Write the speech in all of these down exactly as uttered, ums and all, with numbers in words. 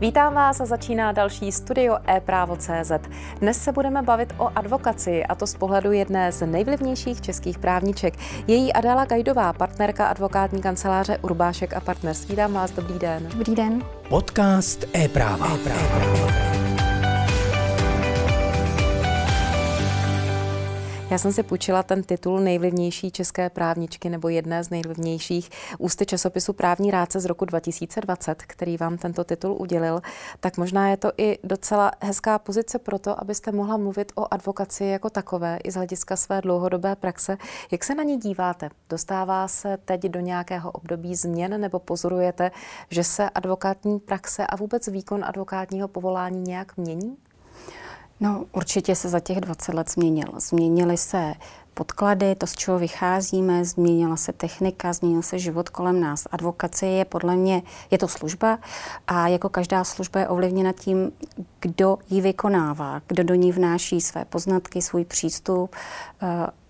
Vítám vás a začíná další studio e právo tečka cé zet. Dnes se budeme bavit o advokaci, a to z pohledu jedné z nejvlivnějších českých právniček. Její Adéla Gajdová, partnerka advokátní kanceláře Urbášek a Partners. Vítám vás, dobrý den. Dobrý den. Podcast e práva. e práva. Já jsem si půjčila ten titul nejvlivnější české právničky nebo jedné z nejvlivnějších ústy časopisu Právní rádce z roku dva tisíce dvacet, který vám tento titul udělil. Tak možná je to i docela hezká pozice pro to, abyste mohla mluvit o advokaci jako takové i z hlediska své dlouhodobé praxe. Jak se na ní díváte? Dostává se teď do nějakého období změn nebo pozorujete, že se advokátní praxe a vůbec výkon advokátního povolání nějak mění? No, určitě se za těch dvacet let změnil. Změnily se podklady, to, z čeho vycházíme, změnila se technika, změnil se život kolem nás. Advokacie je podle mě, je to služba a jako každá služba je ovlivněna tím, kdo ji vykonává, kdo do ní vnáší své poznatky, svůj přístup.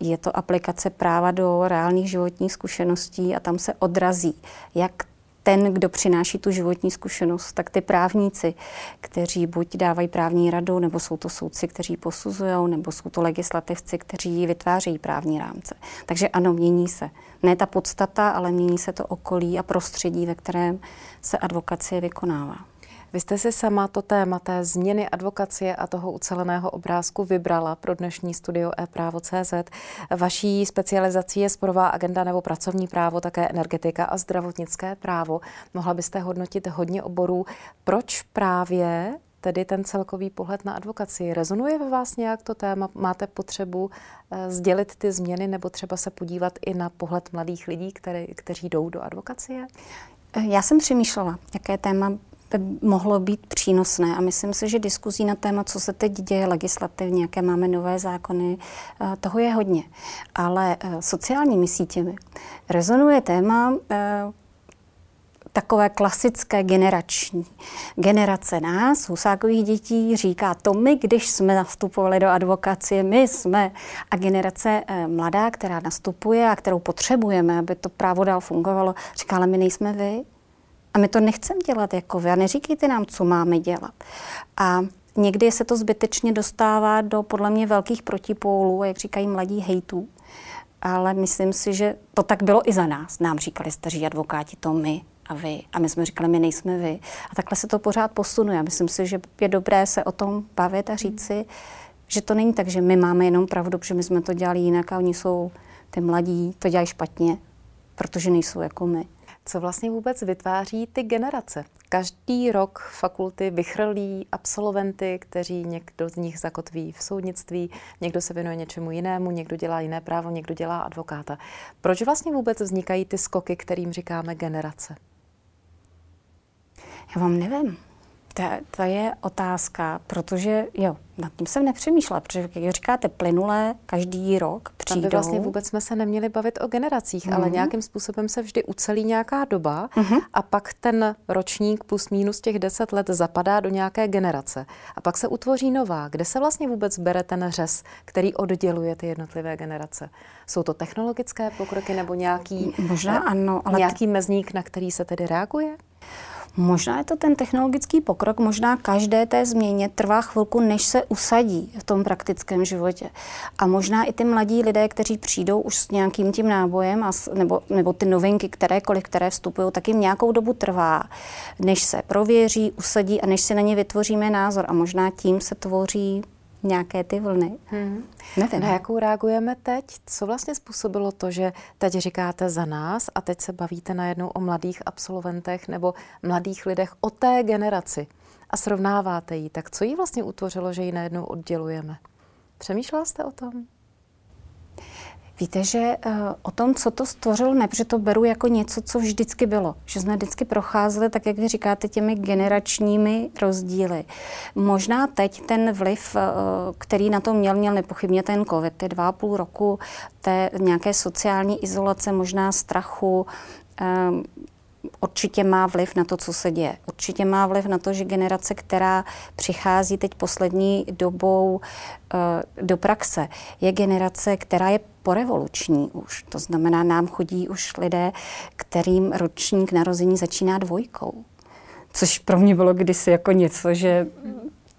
Je to aplikace práva do reálných životních zkušeností a tam se odrazí, jak ten, kdo přináší tu životní zkušenost, tak ty právníci, kteří buď dávají právní radu, nebo jsou to soudci, kteří posuzují, nebo jsou to legislativci, kteří vytvářejí právní rámce. Takže ano, mění se. Ne ta podstata, ale mění se to okolí a prostředí, ve kterém se advokacie vykonává. Vy jste si sama to téma té změny advokacie a toho uceleného obrázku vybrala pro dnešní studio e právo tečka cé zet. Vaší specializací je sporová agenda nebo pracovní právo, také energetika a zdravotnické právo. Mohla byste hodnotit hodně oborů. Proč právě tedy ten celkový pohled na advokaci? Rezonuje ve vás nějak to téma? Máte potřebu sdělit ty změny nebo třeba se podívat i na pohled mladých lidí, který, kteří jdou do advokacie? Já jsem přemýšlela, jaké téma by mohlo být přínosné a myslím si, že diskuzí na téma, co se teď děje legislativně, jaké máme nové zákony, toho je hodně. Ale sociálními sítěmi rezonuje téma takové klasické generační. Generace nás, Husákových dětí, říká to my, když jsme nastupovali do advokacie, my jsme. A generace mladá, která nastupuje a kterou potřebujeme, aby to právo dál fungovalo, říká, ale my nejsme vy. A my to nechceme dělat jako vy a neříkejte nám, co máme dělat. A někdy se to zbytečně dostává do podle mě velkých protipólů, jak říkají mladí, hejtů. Ale myslím si, že to tak bylo i za nás. Nám říkali staří advokáti to my a vy. A my jsme říkali, my nejsme vy. A takhle se to pořád posunuje. Myslím si, že je dobré se o tom bavit a říct si, že to není tak, že my máme jenom pravdu, protože my jsme to dělali jinak a oni jsou ty mladí, to dělají špatně, protože nejsou jako my. Co vlastně vůbec vytváří ty generace? Každý rok fakulty vychrlí absolventy, kteří někdo z nich zakotví v soudnictví, někdo se věnuje něčemu jinému, někdo dělá jiné právo, někdo dělá advokáta. Proč vlastně vůbec vznikají ty skoky, kterým říkáme generace? Já vám nevím. To, to je otázka, protože jo, nad tím jsem nepřemýšlela, protože když říkáte plynulé, každý rok přijdou. Tam by vlastně vůbec jsme se neměli bavit o generacích, mm-hmm. ale nějakým způsobem se vždy ucelí nějaká doba mm-hmm. a pak ten ročník plus mínus těch deset let zapadá do nějaké generace a pak se utvoří nová. Kde se vlastně vůbec bere ten řez, který odděluje ty jednotlivé generace? Jsou to technologické pokroky nebo nějaký, možná ano, ale nějaký t... mezník, na který se tedy reaguje? Možná je to ten technologický pokrok, možná každé té změně trvá chvilku, než se usadí v tom praktickém životě. A možná i ty mladí lidé, kteří přijdou už s nějakým tím nábojem, a s, nebo, nebo ty novinky, kterékoliv, které vstupují, tak jim nějakou dobu trvá, než se prověří, usadí a než si na ně vytvoříme názor. A možná tím se tvoří nějaké ty vlny. Hmm. Nevím. Na jakou reagujeme teď? Co vlastně způsobilo to, že teď říkáte za nás a teď se bavíte najednou o mladých absolventech nebo mladých lidech, o té generaci a srovnáváte ji? Tak co jí vlastně utvořilo, že ji najednou oddělujeme? Přemýšlela jste o tom? Víte, že uh, o tom, co to stvořilo, ne, protože to beru jako něco, co vždycky bylo. Že jsme vždycky procházeli, tak jak vy říkáte, těmi generačními rozdíly. Možná teď ten vliv, uh, který na to měl, měl nepochybně ten COVID, ty dva a půl roku, té nějaké sociální izolace, možná strachu, um, určitě má vliv na to, co se děje. Určitě má vliv na to, že generace, která přichází teď poslední dobou uh, do praxe, je generace, která je porevoluční už. To znamená, nám chodí už lidé, kterým ročník narození začíná dvojkou. což pro mě bylo kdysi jako něco, že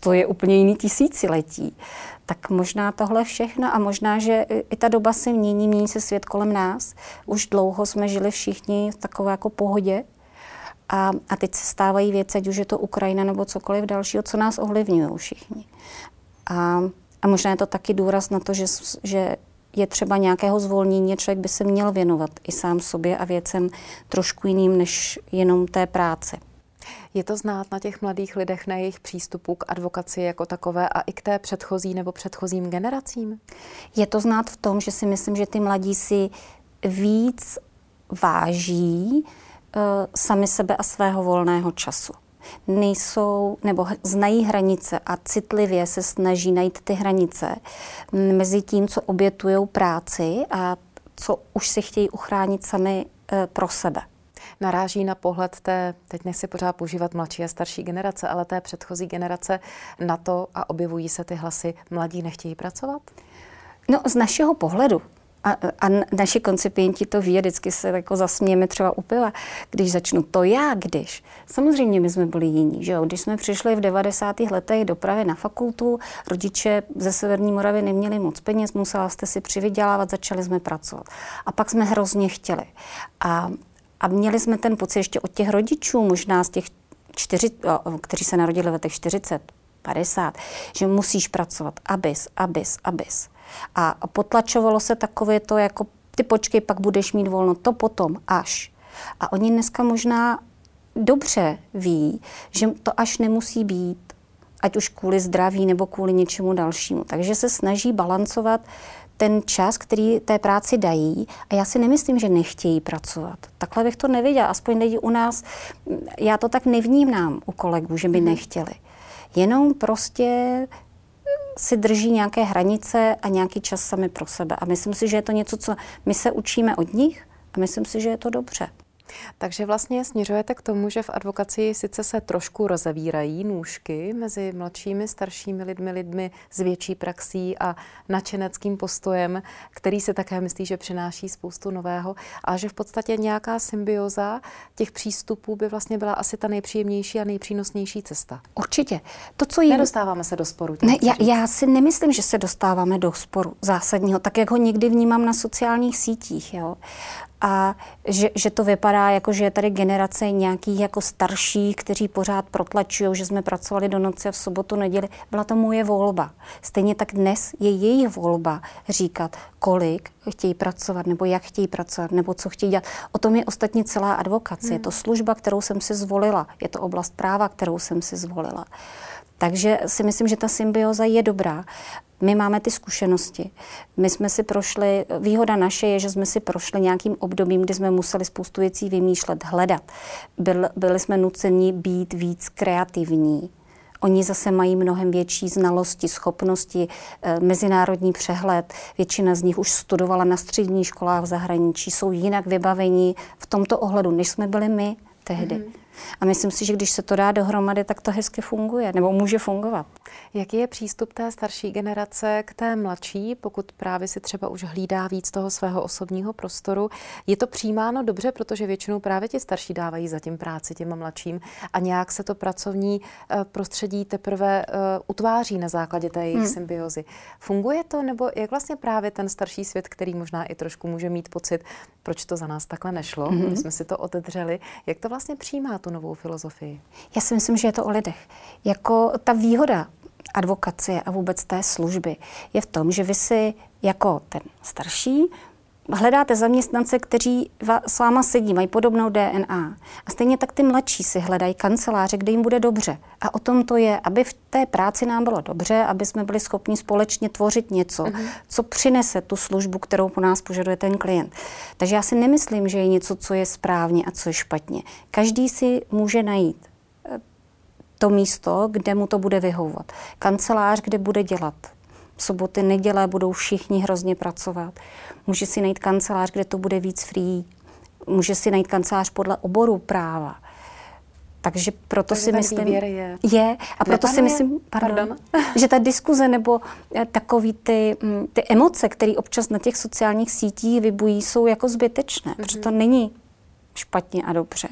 to je úplně jiný tisíciletí. Tak možná tohle všechno a možná, že i ta doba se mění, mění se svět kolem nás. Už dlouho jsme žili všichni v takové jako pohodě a, a teď se stávají věci, ať už je to Ukrajina nebo cokoliv dalšího, co nás ovlivňují všichni. A, a možná je to taky důraz na to, že, že je třeba nějakého zvolnění, člověk by se měl věnovat i sám sobě a věcem trošku jiným než jenom té práce. Je to znát na těch mladých lidech, na jejich přístupu k advokaci jako takové a i k té předchozí nebo předchozím generacím? Je to znát v tom, že si myslím, že ty mladí si víc váží uh, sami sebe a svého volného času. Nejsou, nebo znají hranice a citlivě se snaží najít ty hranice mezi tím, co obětujou práci a co už si chtějí uchránit sami uh, pro sebe. Naráží na pohled té, teď nechci pořád používat mladší a starší generace, ale té předchozí generace na to a objevují se ty hlasy, mladí nechtějí pracovat? No z našeho pohledu a, a naši koncipienti to ví, vždycky se jako zasmějeme třeba u piva, když začnu to já, když. Samozřejmě my jsme byli jiní, že jo? Když jsme přišli v devadesátých letech do Prahy na fakultu, rodiče ze Severní Moravy neměli moc peněz, musela jste si přivydělávat, začali jsme pracovat. A pak jsme hrozně chtěli. A A měli jsme ten pocit ještě od těch rodičů, možná z těch čtyři, kteří se narodili v letech čtyřicet, padesát, že musíš pracovat, abys, abys, abys. A potlačovalo se takové to, jako ty počkej, pak budeš mít volno, to potom, až. A oni dneska možná dobře ví, že to až nemusí být, ať už kvůli zdraví nebo kvůli něčemu dalšímu. Takže se snaží balancovat ten čas, který té práci dají, a já si nemyslím, že nechtějí pracovat. Takhle bych to neviděla, aspoň lidi u nás, já to tak nevnímám u kolegů, že by nechtěli. Jenom prostě si drží nějaké hranice a nějaký čas sami pro sebe. A myslím si, že je to něco, co my se učíme od nich a myslím si, že je to dobře. Takže vlastně směřujete k tomu, že v advokacii sice se trošku rozevírají nůžky mezi mladšími, staršími lidmi, lidmi s větší praxí a nadšeneckým postojem, který se také myslí, že přináší spoustu nového, a že v podstatě nějaká symbioza těch přístupů by vlastně byla asi ta nejpříjemnější a nejpřínosnější cesta. Určitě. To, co jim... Nedostáváme se do sporu. Ne, já, já si nemyslím, že se dostáváme do sporu zásadního, tak jak ho někdy vnímám na sociálních sítích. Jo? A že, že to vypadá jako, že je tady generace nějakých jako starších, kteří pořád protlačují, že jsme pracovali do noci a v sobotu, neděli. Byla to moje volba. Stejně tak dnes je jejich volba říkat, kolik chtějí pracovat, nebo jak chtějí pracovat, nebo co chtějí dělat. O tom je ostatně celá advokace. Hmm. Je to služba, kterou jsem si zvolila. Je to oblast práva, kterou jsem si zvolila. Takže si myslím, že ta symbioza je dobrá. My máme ty zkušenosti. My jsme si prošli, výhoda naše je, že jsme si prošli nějakým obdobím, kdy jsme museli spoustu věcí vymýšlet, hledat. Byl, byli jsme nuceni být víc kreativní. Oni zase mají mnohem větší znalosti, schopnosti, mezinárodní přehled. Většina z nich už studovala na středních školách v zahraničí, jsou jinak vybavení v tomto ohledu, než jsme byli my tehdy. Mm-hmm. A myslím si, že když se to dá dohromady, tak to hezky funguje, nebo může fungovat. Jaký je přístup té starší generace k té mladší, pokud právě si třeba už hlídá víc toho svého osobního prostoru? Je to přijímáno dobře, protože většinou právě ti starší dávají zatím práci těm mladším a nějak se to pracovní prostředí teprve utváří na základě té jejich hmm. symbiozy. Funguje to, nebo jak vlastně právě ten starší svět, který možná i trošku může mít pocit, proč to za nás takhle nešlo, hmm. my jsme si to otevřeli, jak to vlastně přijímá tu novou filozofii? Já si myslím, že je to o lidech. Jako ta výhoda advokace a vůbec té služby je v tom, že vy si jako ten starší hledáte zaměstnance, kteří s váma sedí, mají podobnou D N A. A stejně tak ty mladší si hledají kanceláře, kde jim bude dobře. A o tom to je, aby v té práci nám bylo dobře, aby jsme byli schopni společně tvořit něco, mm-hmm. co přinese tu službu, kterou po nás požaduje ten klient. Takže já si nemyslím, že je něco, co je správně a co je špatně. Každý si může najít to místo, kde mu to bude vyhovovat. Kancelář, kde bude dělat. Soboty, neděle budou všichni hrozně pracovat. Může si najít kancelář, kde to bude víc free. Může si najít kancelář podle oboru práva. Takže proto Takže si myslím, je. je a proto si myslím, pardon, pardon. že ta diskuze nebo takový ty, ty emoce, které občas na těch sociálních sítích vybují, jsou jako zbytečné, mm-hmm. protože to není špatně a dobře.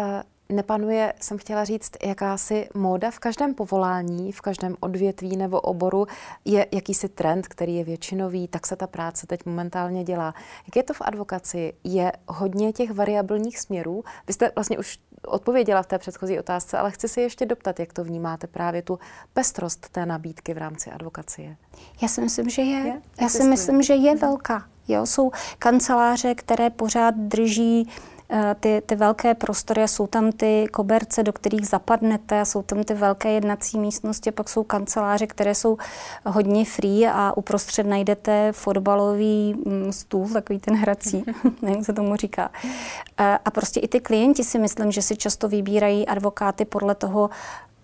Uh. nepanuje, jsem chtěla říct, jakási móda v každém povolání, v každém odvětví nebo oboru je jakýsi trend, který je většinový, tak se ta práce teď momentálně dělá. Jak je to v advokaci? Je hodně těch variabilních směrů? Vy jste vlastně už odpověděla v té předchozí otázce, ale chci se ještě doptat, jak to vnímáte právě tu pestrost té nabídky v rámci advokacie. Já si myslím, že je. je? Já si myslím, že je velká. Jo, jsou kanceláře, které pořád drží Ty, ty velké prostory, jsou tam ty koberce, do kterých zapadnete, jsou tam ty velké jednací místnosti, pak jsou kanceláře, které jsou hodně free a uprostřed najdete fotbalový stůl, takový ten hrací, nevím, jak se tomu říká. A prostě i ty klienti si myslím, že si často vybírají advokáty podle toho,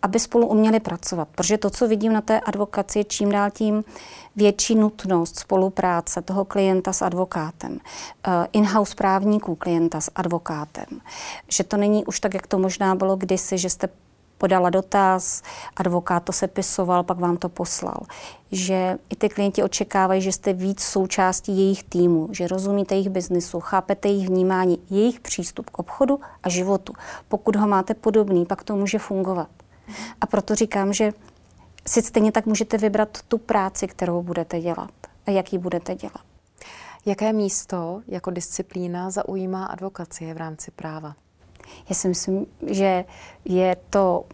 aby spolu uměli pracovat. Protože to, co vidím na té advokaci, je čím dál tím větší nutnost spolupráce toho klienta s advokátem, in-house právníků klienta s advokátem. Že to není už tak, jak to možná bylo kdysi, že jste podala dotaz, advokát to sepisoval, pak vám to poslal. Že i ty klienti očekávají, že jste víc součástí jejich týmu, že rozumíte jejich biznesu, chápete jejich vnímání, jejich přístup k obchodu a životu. Pokud ho máte podobný, pak to může fungovat. A proto říkám, že si stejně tak můžete vybrat tu práci, kterou budete dělat a jak ji budete dělat. Jaké místo jako disciplína zaujímá advokacie v rámci práva? Já si myslím, že je to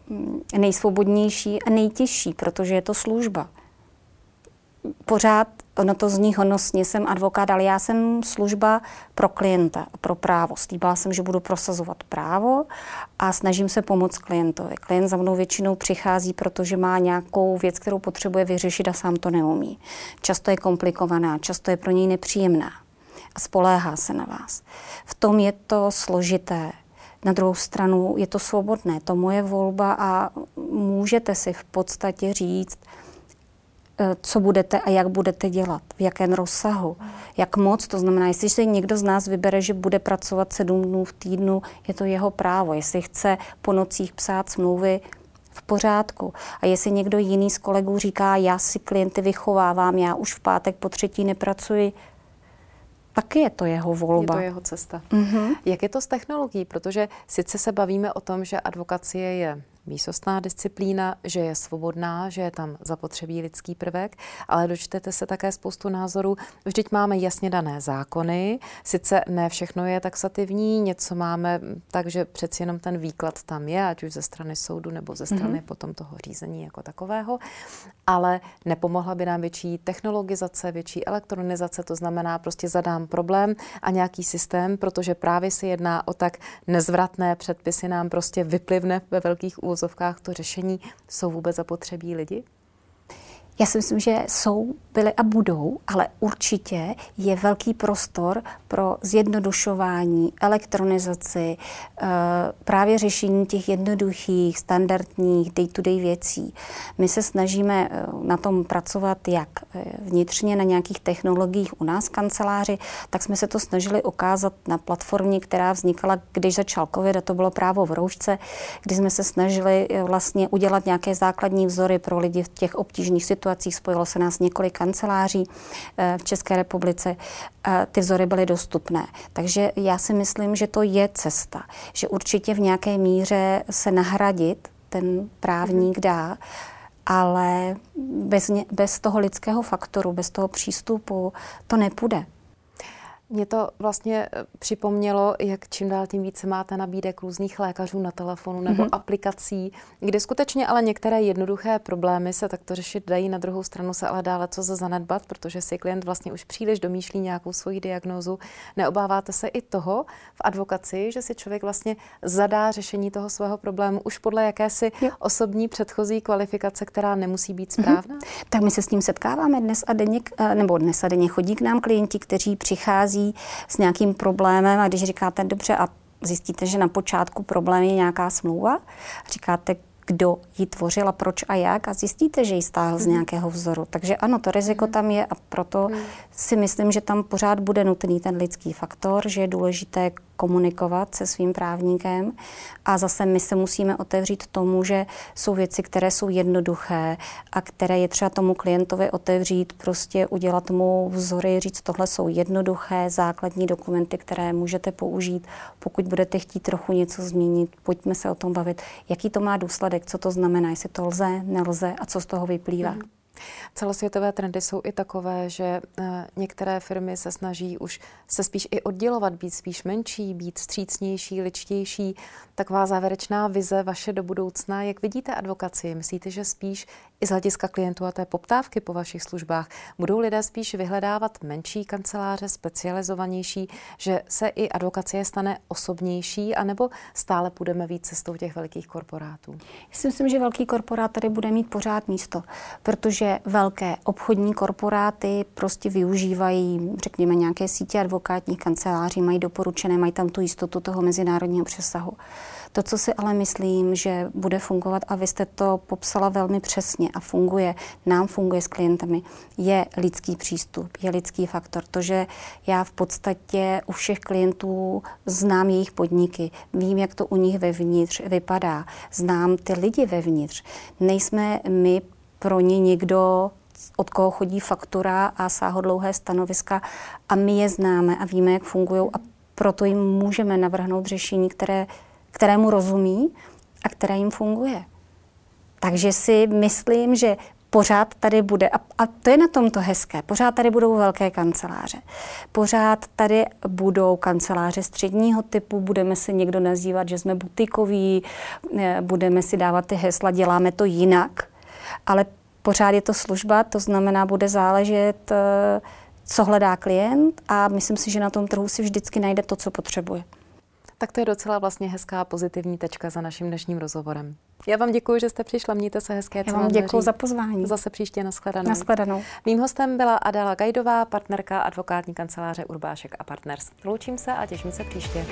nejsvobodnější a nejtěžší, protože je to služba. Pořád ono to zní honosně, jsem advokát, ale já jsem služba pro klienta, pro právo. Slíbila jsem, že budu prosazovat právo a snažím se pomoct klientovi. Klient za mnou většinou přichází, protože má nějakou věc, kterou potřebuje vyřešit a sám to neumí. Často je komplikovaná, často je pro něj nepříjemná a spoléhá se na vás. V tom je to složité. Na druhou stranu je to svobodné, to moje volba a můžete si v podstatě říct, co budete a jak budete dělat, v jakém rozsahu, jak moc. To znamená, jestli se někdo z nás vybere, že bude pracovat sedm dnů v týdnu, je to jeho právo. Jestli chce po nocích psát smlouvy, v pořádku. A jestli někdo jiný z kolegů říká, já si klienty vychovávám, já už v pátek po třetí nepracuji, taky je to jeho volba. Je to jeho cesta. Mm-hmm. Jak je to s technologií? Protože sice se bavíme o tom, že advokacie je výsostná disciplína, že je svobodná, že je tam zapotřebí lidský prvek, ale dočtete se také spoustu názorů. Vždyť máme jasně dané zákony, sice ne všechno je taxativní, něco máme, takže přeci jenom ten výklad tam je, ať už ze strany soudu nebo ze strany mm-hmm. potom toho řízení jako takového, ale nepomohla by nám větší technologizace, větší elektronizace, to znamená prostě zadám problém a nějaký systém, protože právě se jedná o tak nezvratné předpisy, nám prostě vyplivne ve velkých úrovních uvozovkách to řešení, jsou vůbec zapotřebí lidi? Já si myslím, že jsou, byly a budou, ale určitě je velký prostor pro zjednodušování, elektronizaci, právě řešení těch jednoduchých, standardních day-to-day věcí. My se snažíme na tom pracovat jak vnitřně na nějakých technologiích u nás v kanceláři, tak jsme se to snažili ukázat na platformě, která vznikala, když začal covid, a to bylo právo v roušce, kdy jsme se snažili vlastně udělat nějaké základní vzory pro lidi v těch obtížných situacích. Spojilo se nás několik kanceláří v České republice, ty vzory byly dostupné. Takže já si myslím, že to je cesta, že určitě v nějaké míře se nahradit ten právník dá, ale bez, bez toho lidského faktoru, bez toho přístupu to nepůjde. Mě to vlastně připomnělo, jak čím dál tím více máte nabídek různých lékařů na telefonu nebo mm-hmm. aplikací, kde skutečně ale některé jednoduché problémy se takto řešit dají, na druhou stranu se ale dá leco zanedbat, protože si klient vlastně už příliš domýšlí nějakou svoji diagnózu. Neobáváte se i toho v advokaci, že si člověk vlastně zadá řešení toho svého problému už podle jakési jo. osobní předchozí kvalifikace, která nemusí být správná? Mm-hmm. Tak my se s tím setkáváme dnes a denně, nebo dnes a denně chodí k nám klienti, kteří přichází s nějakým problémem, a když říkáte dobře a zjistíte, že na počátku problém je nějaká smlouva, říkáte, kdo ji tvořil a proč a jak, a zjistíte, že ji stáhl z nějakého vzoru. Takže ano, to riziko tam je a proto si myslím, že tam pořád bude nutný ten lidský faktor, že je důležité komunikovat se svým právníkem a zase my se musíme otevřít tomu, že jsou věci, které jsou jednoduché a které je třeba tomu klientovi otevřít, prostě udělat mu vzory, říct, tohle jsou jednoduché základní dokumenty, které můžete použít, pokud budete chtít trochu něco změnit, pojďme se o tom bavit, jaký to má důsledek, co to znamená, jestli to lze, nelze a co z toho vyplývá. Mm. Celosvětové trendy jsou i takové, že uh, některé firmy se snaží už se spíš i oddělovat, být spíš menší, být vstřícnější, ličtější. Taková závěrečná vize vaše do budoucna. Jak vidíte advokacii? Myslíte, že spíš i z hlediska klientů a té poptávky po vašich službách budou lidé spíš vyhledávat menší kanceláře, specializovanější, že se i advokacie stane osobnější, anebo stále budeme víc cestou těch velkých korporátů? Já si myslím, že velký korporát tady bude mít pořád místo, protože že velké obchodní korporáty prostě využívají, řekněme, nějaké sítě advokátních kanceláří, mají doporučené, mají tam tu jistotu toho mezinárodního přesahu. To, co si ale myslím, že bude fungovat, a vy jste to popsala velmi přesně a funguje, nám funguje s klientami, je lidský přístup, je lidský faktor. To, že já v podstatě u všech klientů znám jejich podniky, vím, jak to u nich vevnitř vypadá, znám ty lidi vevnitř. Nejsme my pro ně někdo, od koho chodí faktura a sáhodlouhé stanoviska a my je známe a víme, jak fungují a proto jim můžeme navrhnout řešení, které, kterému rozumí a které jim funguje. Takže si myslím, že pořád tady bude, a, a to je na tomto hezké, pořád tady budou velké kanceláře. Pořád tady budou kanceláře středního typu, budeme si někdo nazývat, že jsme butikoví, budeme si dávat ty hesla, děláme to jinak. Ale pořád je to služba, to znamená, bude záležet, co hledá klient a myslím si, že na tom trhu si vždycky najde to, co potřebuje. Tak to je docela vlastně hezká pozitivní tečka za naším dnešním rozhovorem. Já vám děkuji, že jste přišla, mějte se hezké. Já vám děkuji za pozvání. Zase příště, nashledanou. Nashledanou. Mým hostem byla Adéla Gajdová, partnerka advokátní kanceláře Urbášek a Partners. Loučím se a těším se příště.